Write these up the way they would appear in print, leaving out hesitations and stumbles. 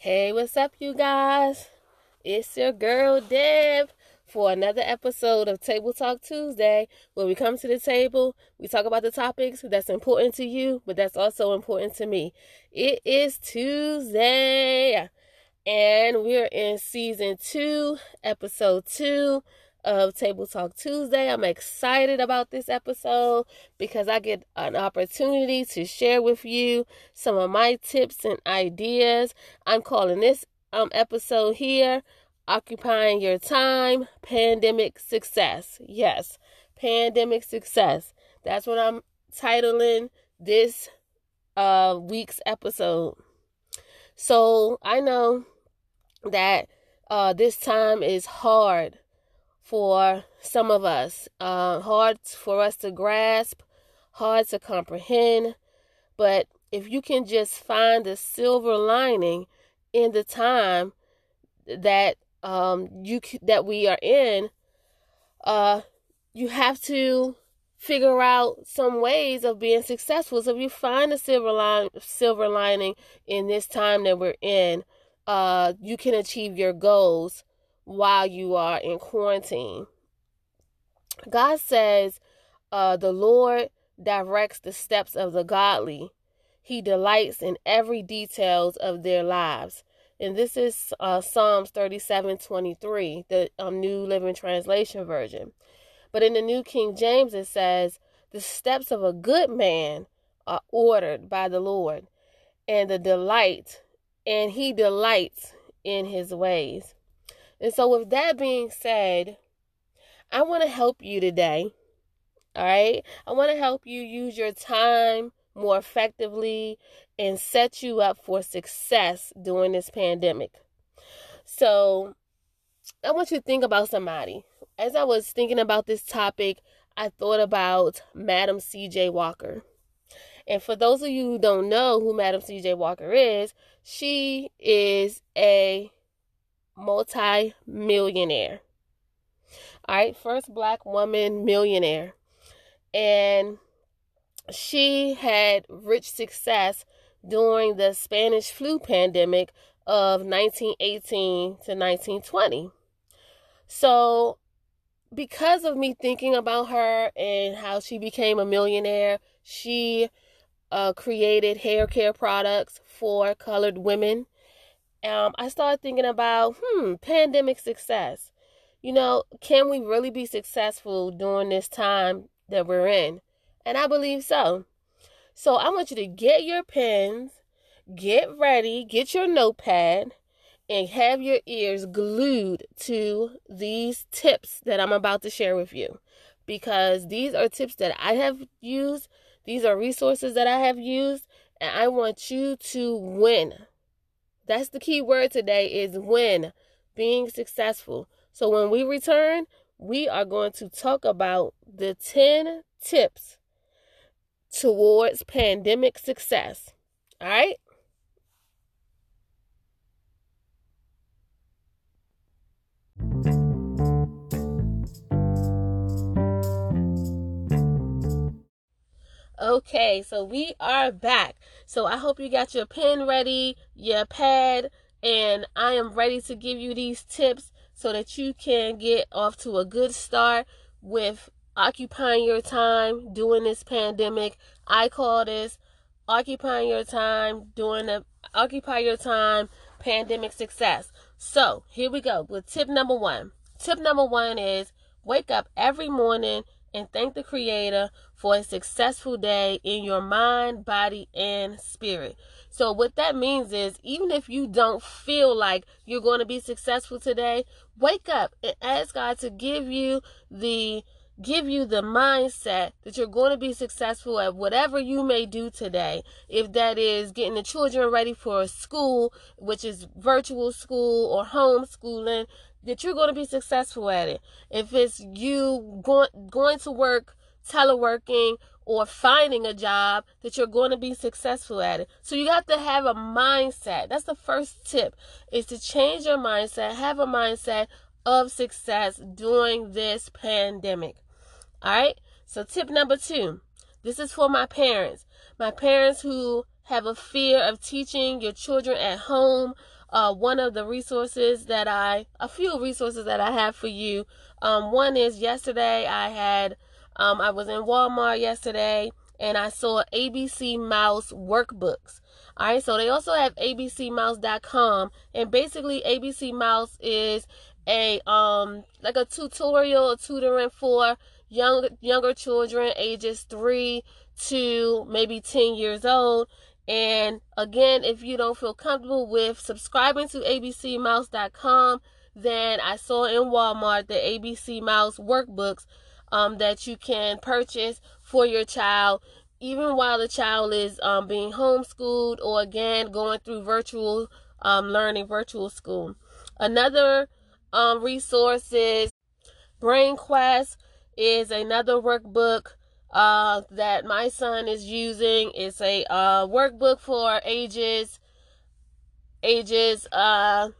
Hey, what's up, you guys? It's your girl Deb for another episode of Table Talk Tuesday, where we come to the table, we talk about the topics that's important to you, but that's also important to me. It is Tuesday, and we're in season 2, episode 2 of Table Talk Tuesday. I'm excited about this episode because I get an opportunity to share with you some of my tips and ideas. I'm calling this episode here Occupying Your Time Pandemic Success. Yes, Pandemic Success. That's what I'm titling this week's episode. So I know that this time is hard for some of us, hard for us to grasp, hard to comprehend. But if you can just find the silver lining in the time that that we are in, you have to figure out some ways of being successful. So if you find a silver lining in this time that we're in, you can achieve your goals while you are in quarantine. God says, the Lord directs the steps of the godly. He delights in every details of their lives. And this is Psalms 37:23, the New Living Translation version. But in the New King James, it says, the steps of a good man are ordered by the Lord, and he delights in his ways. And so with that being said, I want to help you today, all right? I want to help you use your time more effectively and set you up for success during this pandemic. So I want you to think about somebody. As I was thinking about this topic, I thought about Madam C.J. Walker. And for those of you who don't know who Madam C.J. Walker is, she is a multi-millionaire. All right, first black woman millionaire. And she had rich success during the Spanish flu pandemic of 1918 to 1920. So because of me thinking about her and how she became a millionaire, she created hair care products for colored women. I started thinking about, pandemic success. You know, can we really be successful during this time that we're in? And I believe so. So I want you to get your pens, get ready, get your notepad, and have your ears glued to these tips that I'm about to share with you. Because these are tips that I have used. These are resources that I have used. And I want you to win. That's the key word today, is win, being successful. So when we return, we are going to talk about the 10 tips towards pandemic success. All right? Okay, so we are back. So I hope you got your pen ready, your pad, and I am ready to give you these tips so that you can get off to a good start with occupying your time during this pandemic. I call this Occupy Your Time Pandemic Success. So here we go with tip number 1. Tip number 1 is wake up every morning and thank the Creator for a successful day in your mind, body, and spirit. So what that means is, even if you don't feel like you're going to be successful today, wake up and ask God to give you the mindset that you're going to be successful at whatever you may do today. If that is getting the children ready for school, which is virtual school or homeschooling, that you're going to be successful at it. If it's you going to work, teleworking, or finding a job, that you're going to be successful at it. So you got to have a mindset. That's the first tip, is to change your mindset, have a mindset of success during this pandemic. All right? So tip number 2, this is for my parents who have a fear of teaching your children at home, one of the resources that a few resources that I have for you, one is yesterday I was in Walmart yesterday and I saw ABCmouse workbooks. All right, so they also have ABCmouse.com, and basically ABCmouse is a like a tutorial, tutoring for younger children ages 3 to maybe 10 years old. And again, if you don't feel comfortable with subscribing to abcmouse.com, then I saw in Walmart the ABCmouse workbooks that you can purchase for your child, even while the child is being homeschooled or again going through virtual learning, virtual school. Another resource is Brain Quest, is another workbook that my son is using. It's a workbook for ages 5,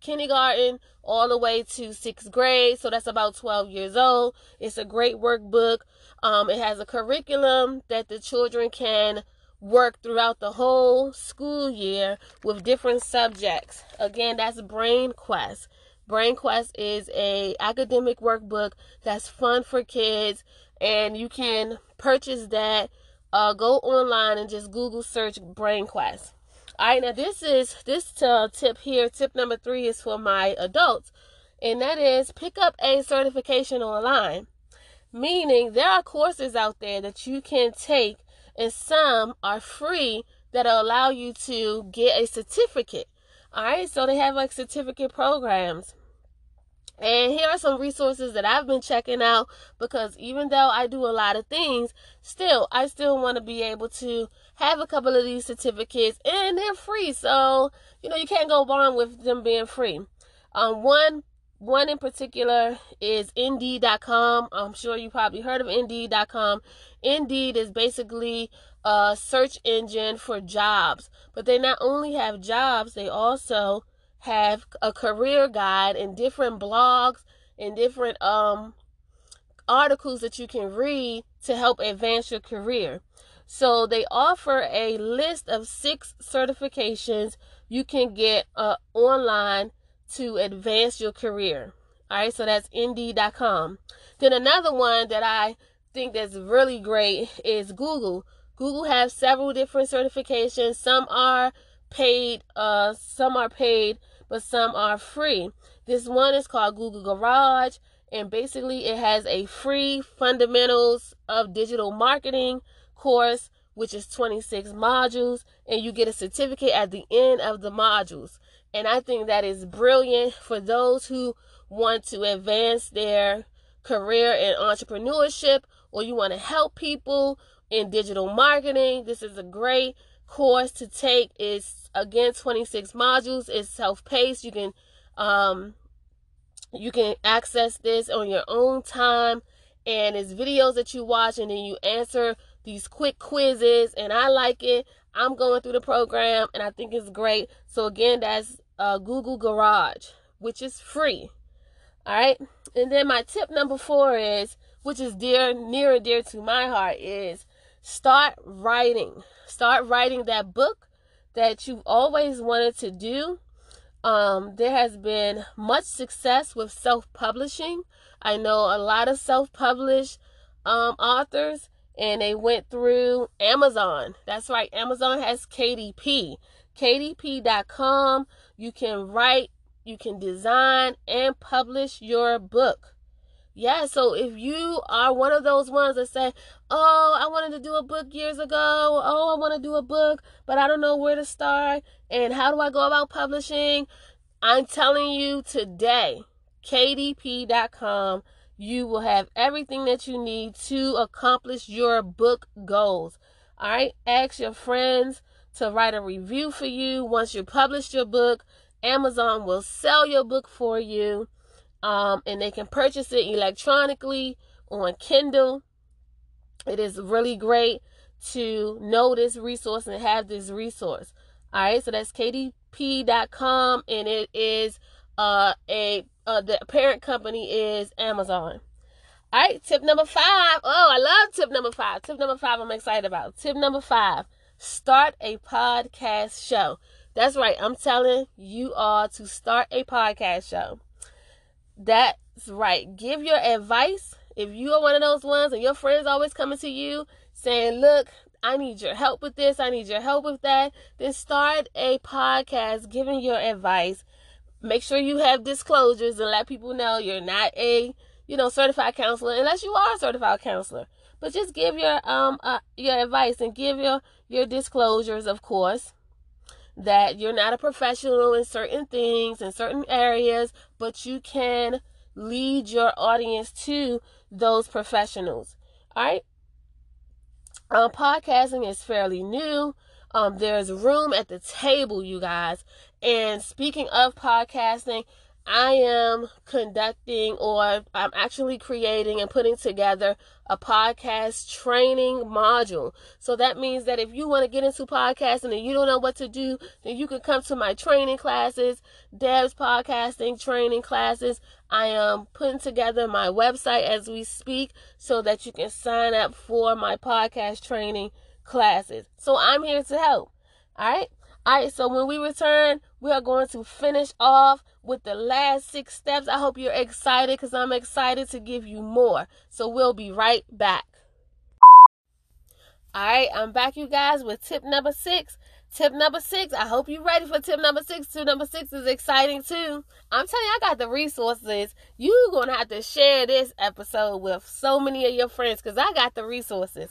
kindergarten, all the way to 6th grade. So that's about 12 years old. It's a great workbook. It has a curriculum that the children can work throughout the whole school year with different subjects. Again, that's Brain Quest. Brain Quest is an academic workbook that's fun for kids, and you can purchase that. Go online and just Google search Brain Quest. All right, now this tip here. Tip number 3 is for my adults, and that is pick up a certification online. Meaning there are courses out there that you can take, and some are free that'll allow you to get a certificate. All right, so they have like certificate programs. And here are some resources that I've been checking out, because even though I do a lot of things, I still want to be able to have a couple of these certificates, and they're free. So, you can't go wrong with them being free. One in particular is Indeed.com. I'm sure you probably heard of Indeed.com. Indeed is basically a search engine for jobs, but they not only have jobs, they also have a career guide and different blogs and different articles that you can read to help advance your career. So they offer a list of 6 certifications you can get online to advance your career. All right, so that's Indeed.com. Then another one that I think that's really great is Google. Google has several different certifications. Some are paid, but some are free. This one is called Google Garage, and basically it has a free fundamentals of digital marketing course, which is 26 modules, and you get a certificate at the end of the modules. And I think that is brilliant for those who want to advance their career in entrepreneurship, or you want to help people in digital marketing. This is a great course to take. It's again 26 modules. It's self-paced. You can access this on your own time, and it's videos that you watch, and then you answer these quick quizzes. And I like it. I'm going through the program, and I think it's great. So again, that's Google Garage, which is free. All right, and then my tip number 4 is, which is near and dear to my heart, is start writing. Start writing that book that you've always wanted to do. There has been much success with self-publishing. I know a lot of self-published authors, and they went through Amazon. That's right, Amazon has KDP. KDP.com. You can write, you can design, and publish your book. Yeah, so if you are one of those ones that say, oh, I wanted to do a book years ago. Oh, I want to do a book, but I don't know where to start. And how do I go about publishing? I'm telling you today, KDP.com. You will have everything that you need to accomplish your book goals. All right. Ask your friends to write a review for you. Once you publish your book, Amazon will sell your book for you. And they can purchase it electronically on Kindle. It is really great to know this resource and have this resource. All right. So that's KDP.com, and it is the parent company is Amazon. All right, tip number 5. Oh, I love tip number 5. Tip number 5 I'm excited about. Tip number 5, Start a podcast show. That's right. I'm telling you all to start a podcast show. That's right. Give your advice. If you are one of those ones and your friends always coming to you saying, look, I need your help with this, I need your help with that, then start a podcast giving your advice. Make sure you have disclosures and let people know you're not a, certified counselor, unless you are a certified counselor. But just give your advice and give your disclosures, of course, that you're not a professional in certain things, in certain areas, but you can lead your audience to those professionals. All right. Podcasting is fairly new. There's room at the table, you guys. And speaking of podcasting, I am conducting, or I'm actually creating and putting together a podcast training module. So that means that if you want to get into podcasting and you don't know what to do, then you can come to my training classes, Dev's podcasting training classes. I am putting together my website as we speak so that you can sign up for my podcast training classes. So I'm here to help. All right. So when we return, we are going to finish off with the last 6 steps. I hope you're excited because I'm excited to give you more. So we'll be right back. All right. I'm back, you guys, with tip number 6. Tip number 6. I hope you're ready for tip number 6. Tip number 6 is exciting too. I'm telling you, I got the resources. You're going to have to share this episode with so many of your friends because I got the resources.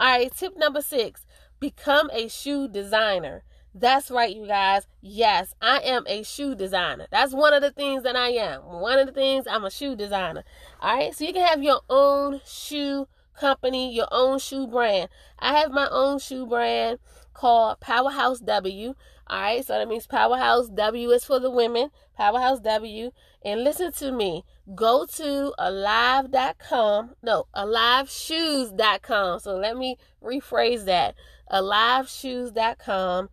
All right. Tip number 6. Become a shoe designer. That's right, you guys. Yes, I am a shoe designer. That's one of the things that I am. One of the things, I'm a shoe designer. All right, so you can have your own shoe company, your own shoe brand. I have my own shoe brand called Powerhouse W. All right, so that means Powerhouse W is for the women. Powerhouse W. And listen to me. Go to AliveShoes.com. No, AliveShoes.com. So let me rephrase that. AliveShoes.com.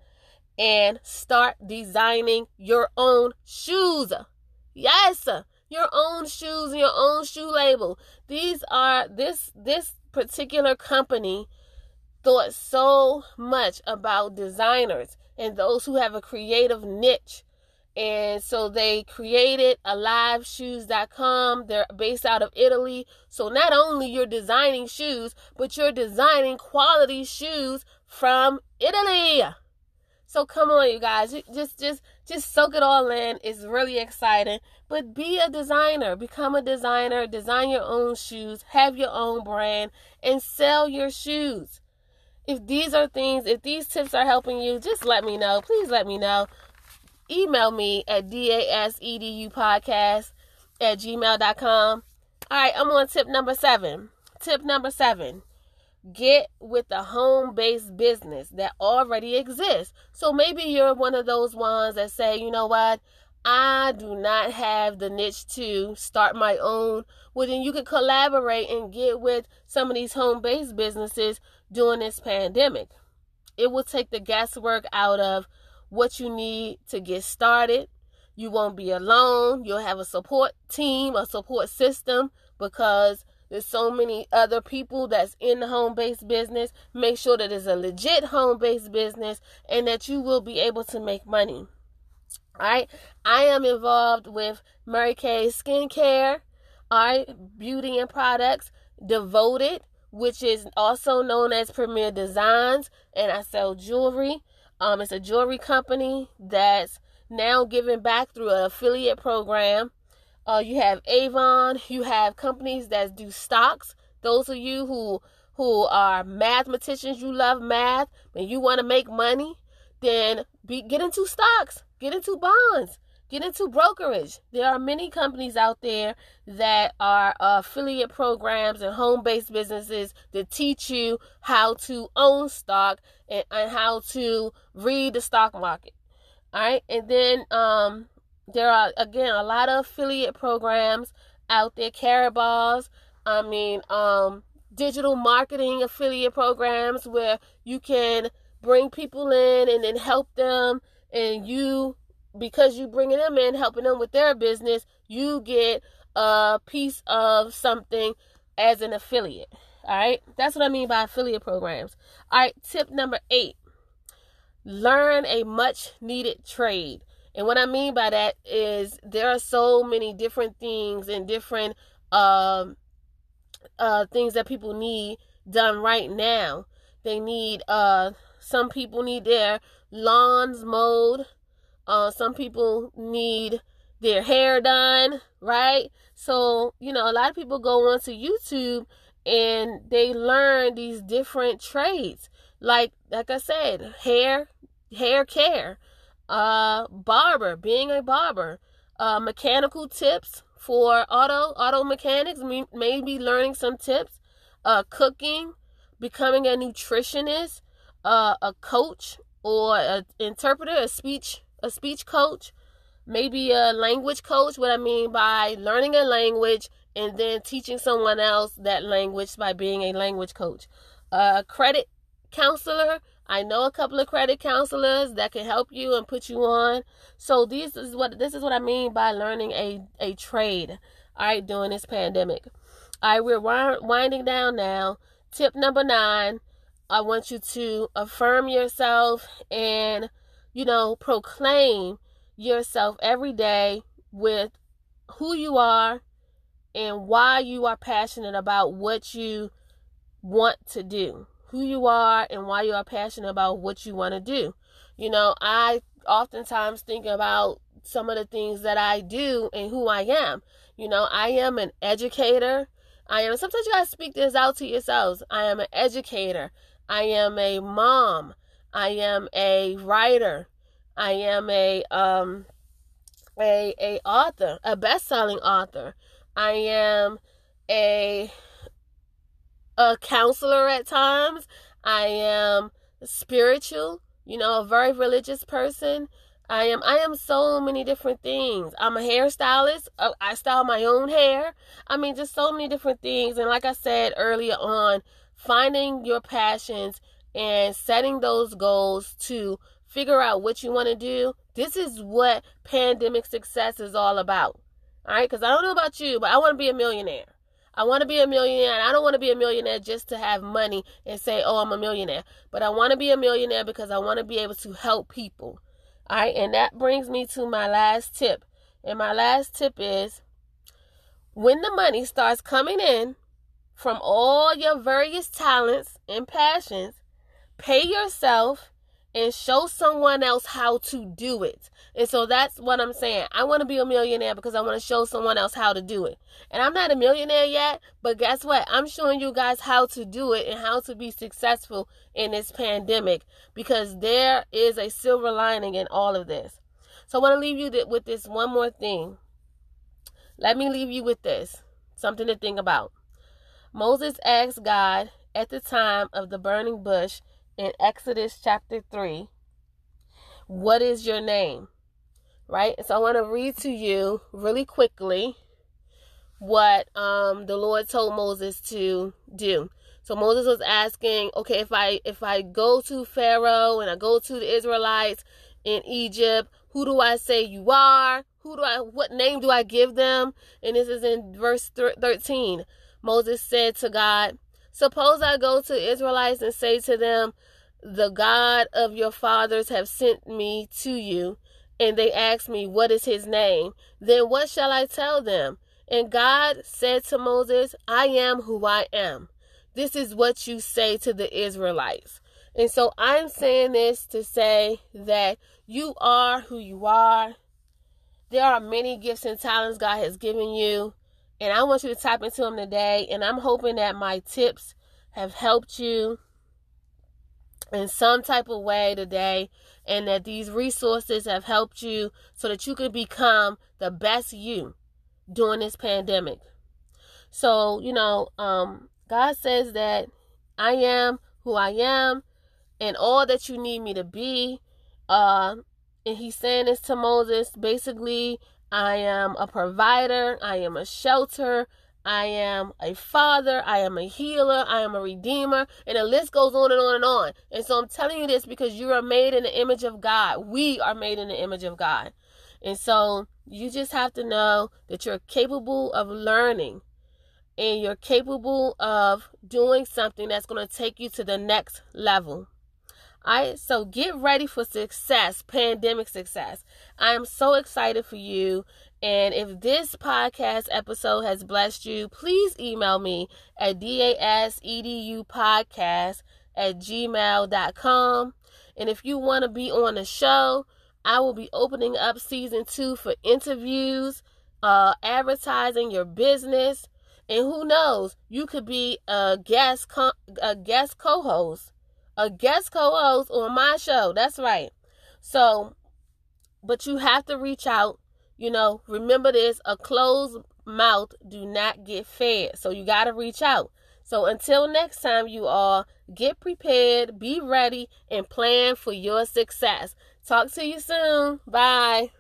And start designing your own shoes. Yes, your own shoes and your own shoe label. These are, this particular company thought so much about designers and those who have a creative niche. And so they created AliveShoes.com. They're based out of Italy. So not only you're designing shoes, but you're designing quality shoes from Italy. So come on, you guys, just soak it all in. It's really exciting, but be a designer, become a designer, design your own shoes, have your own brand, and sell your shoes. If these are things, if these tips are helping you, just let me know. Please let me know. Email me at dasedupodcast@gmail.com. All right, I'm on tip number 7. Tip number 7. Get with the home-based business that already exists. So maybe you're one of those ones that say, you know what, I do not have the niche to start my own. Well, then you can collaborate and get with some of these home-based businesses during this pandemic. It will take the guesswork out of what you need to get started. You won't be alone. You'll have a support team, a support system, because there's so many other people that's in the home-based business. Make sure that it's a legit home-based business and that you will be able to make money. All right. I am involved with Mary Kay Skincare, all right, Beauty and Products, Devoted, which is also known as Premier Designs, and I sell jewelry. It's a jewelry company that's now giving back through an affiliate program. You have Avon, you have companies that do stocks. Those of you who are mathematicians, you love math, and you want to make money, then get into stocks, get into bonds, get into brokerage. There are many companies out there that are affiliate programs and home-based businesses that teach you how to own stock and how to read the stock market. All right, and then there are, again, a lot of affiliate programs out there, Caraballs, digital marketing affiliate programs where you can bring people in and then help them, and you, because you bringing them in, helping them with their business, you get a piece of something as an affiliate. All right. That's what I mean by affiliate programs. All right. Tip number 8. learn a much needed trade. And what I mean by that is there are so many different things and different things that people need done right now. They need, some people need their lawns mowed. Some people need their hair done, right? So, you know, a lot of people go onto YouTube and they learn these different trades. Like I said, hair care, barber, being a barber, mechanical tips for auto mechanics, maybe learning some tips, cooking, becoming a nutritionist, a coach or an interpreter, a speech coach, maybe a language coach. What I mean by learning a language and then teaching someone else that language by being a language coach. Credit counselor. I know a couple of credit counselors that can help you and put you on. So this is what I mean by learning a trade. All right, during this pandemic. All right, we're winding down now. Tip number 9. I want you to affirm yourself and, you know, proclaim yourself every day with who you are and why you are passionate about what you want to do. Who you are and why you are passionate about what you want to do. You know, I oftentimes think about some of the things that I do and who I am. You know, I am an educator. Sometimes you got to speak this out to yourselves. I am an educator. I am a mom. I am a writer. I am a author, a best-selling author. I am a counselor at times. I am spiritual, you know, a very religious person. I am so many different things. I'm a hairstylist. I style my own hair. I mean, just so many different things. And like I said earlier on, finding your passions and setting those goals to figure out what you want to do. This is what pandemic success is all about. All right? Because I don't know about you, but I want to be a millionaire. I want to be a millionaire, and I don't want to be a millionaire just to have money and say, oh, I'm a millionaire. But I want to be a millionaire because I want to be able to help people. All right, and that brings me to my last tip. And my last tip is, when the money starts coming in from all your various talents and passions, pay yourself and show someone else how to do it. And so that's what I'm saying. I want to be a millionaire because I want to show someone else how to do it. And I'm not a millionaire yet, but guess what? I'm showing you guys how to do it and how to be successful in this pandemic, because there is a silver lining in all of this. So I want to leave you with this one more thing. Let me leave you with this, something to think about. Moses asked God at the time of the burning bush in Exodus chapter 3, what is your name? Right? So I want to read to you really quickly what the Lord told Moses to do. So Moses was asking, okay, if I go to Pharaoh and I go to the Israelites in Egypt, who do I say you are? What name do I give them? And this is in verse 13. Moses said to God, suppose I go to Israelites and say to them, the God of your fathers have sent me to you, and they ask me, what is his name? Then what shall I tell them? And God said to Moses, I am who I am. This is what you say to the Israelites. And so I'm saying this to say that you are who you are. There are many gifts and talents God has given you. And I want you to tap into them today. And I'm hoping that my tips have helped you in some type of way today, and that these resources have helped you so that you can become the best you during this pandemic. So, you know, God says that I am who I am and all that you need me to be. And he's saying this to Moses, basically, I am a provider, I am a shelter, I am a father, I am a healer, I am a redeemer, and the list goes on and on and on. And so I'm telling you this because you are made in the image of God. We are made in the image of God. And so you just have to know that you're capable of learning, and you're capable of doing something that's going to take you to the next level. So get ready for success, pandemic success. I am so excited for you. And if this podcast episode has blessed you, please email me at dasedupodcast@gmail.com. And if you want to be on the show, I will be opening up season 2 for interviews, advertising your business. And who knows, you could be a guest co-host on my show. That's right. So, but you have to reach out. You know, remember this, a closed mouth do not get fed. So you got to reach out. So until next time, you all, get prepared, be ready, and plan for your success. Talk to you soon. Bye.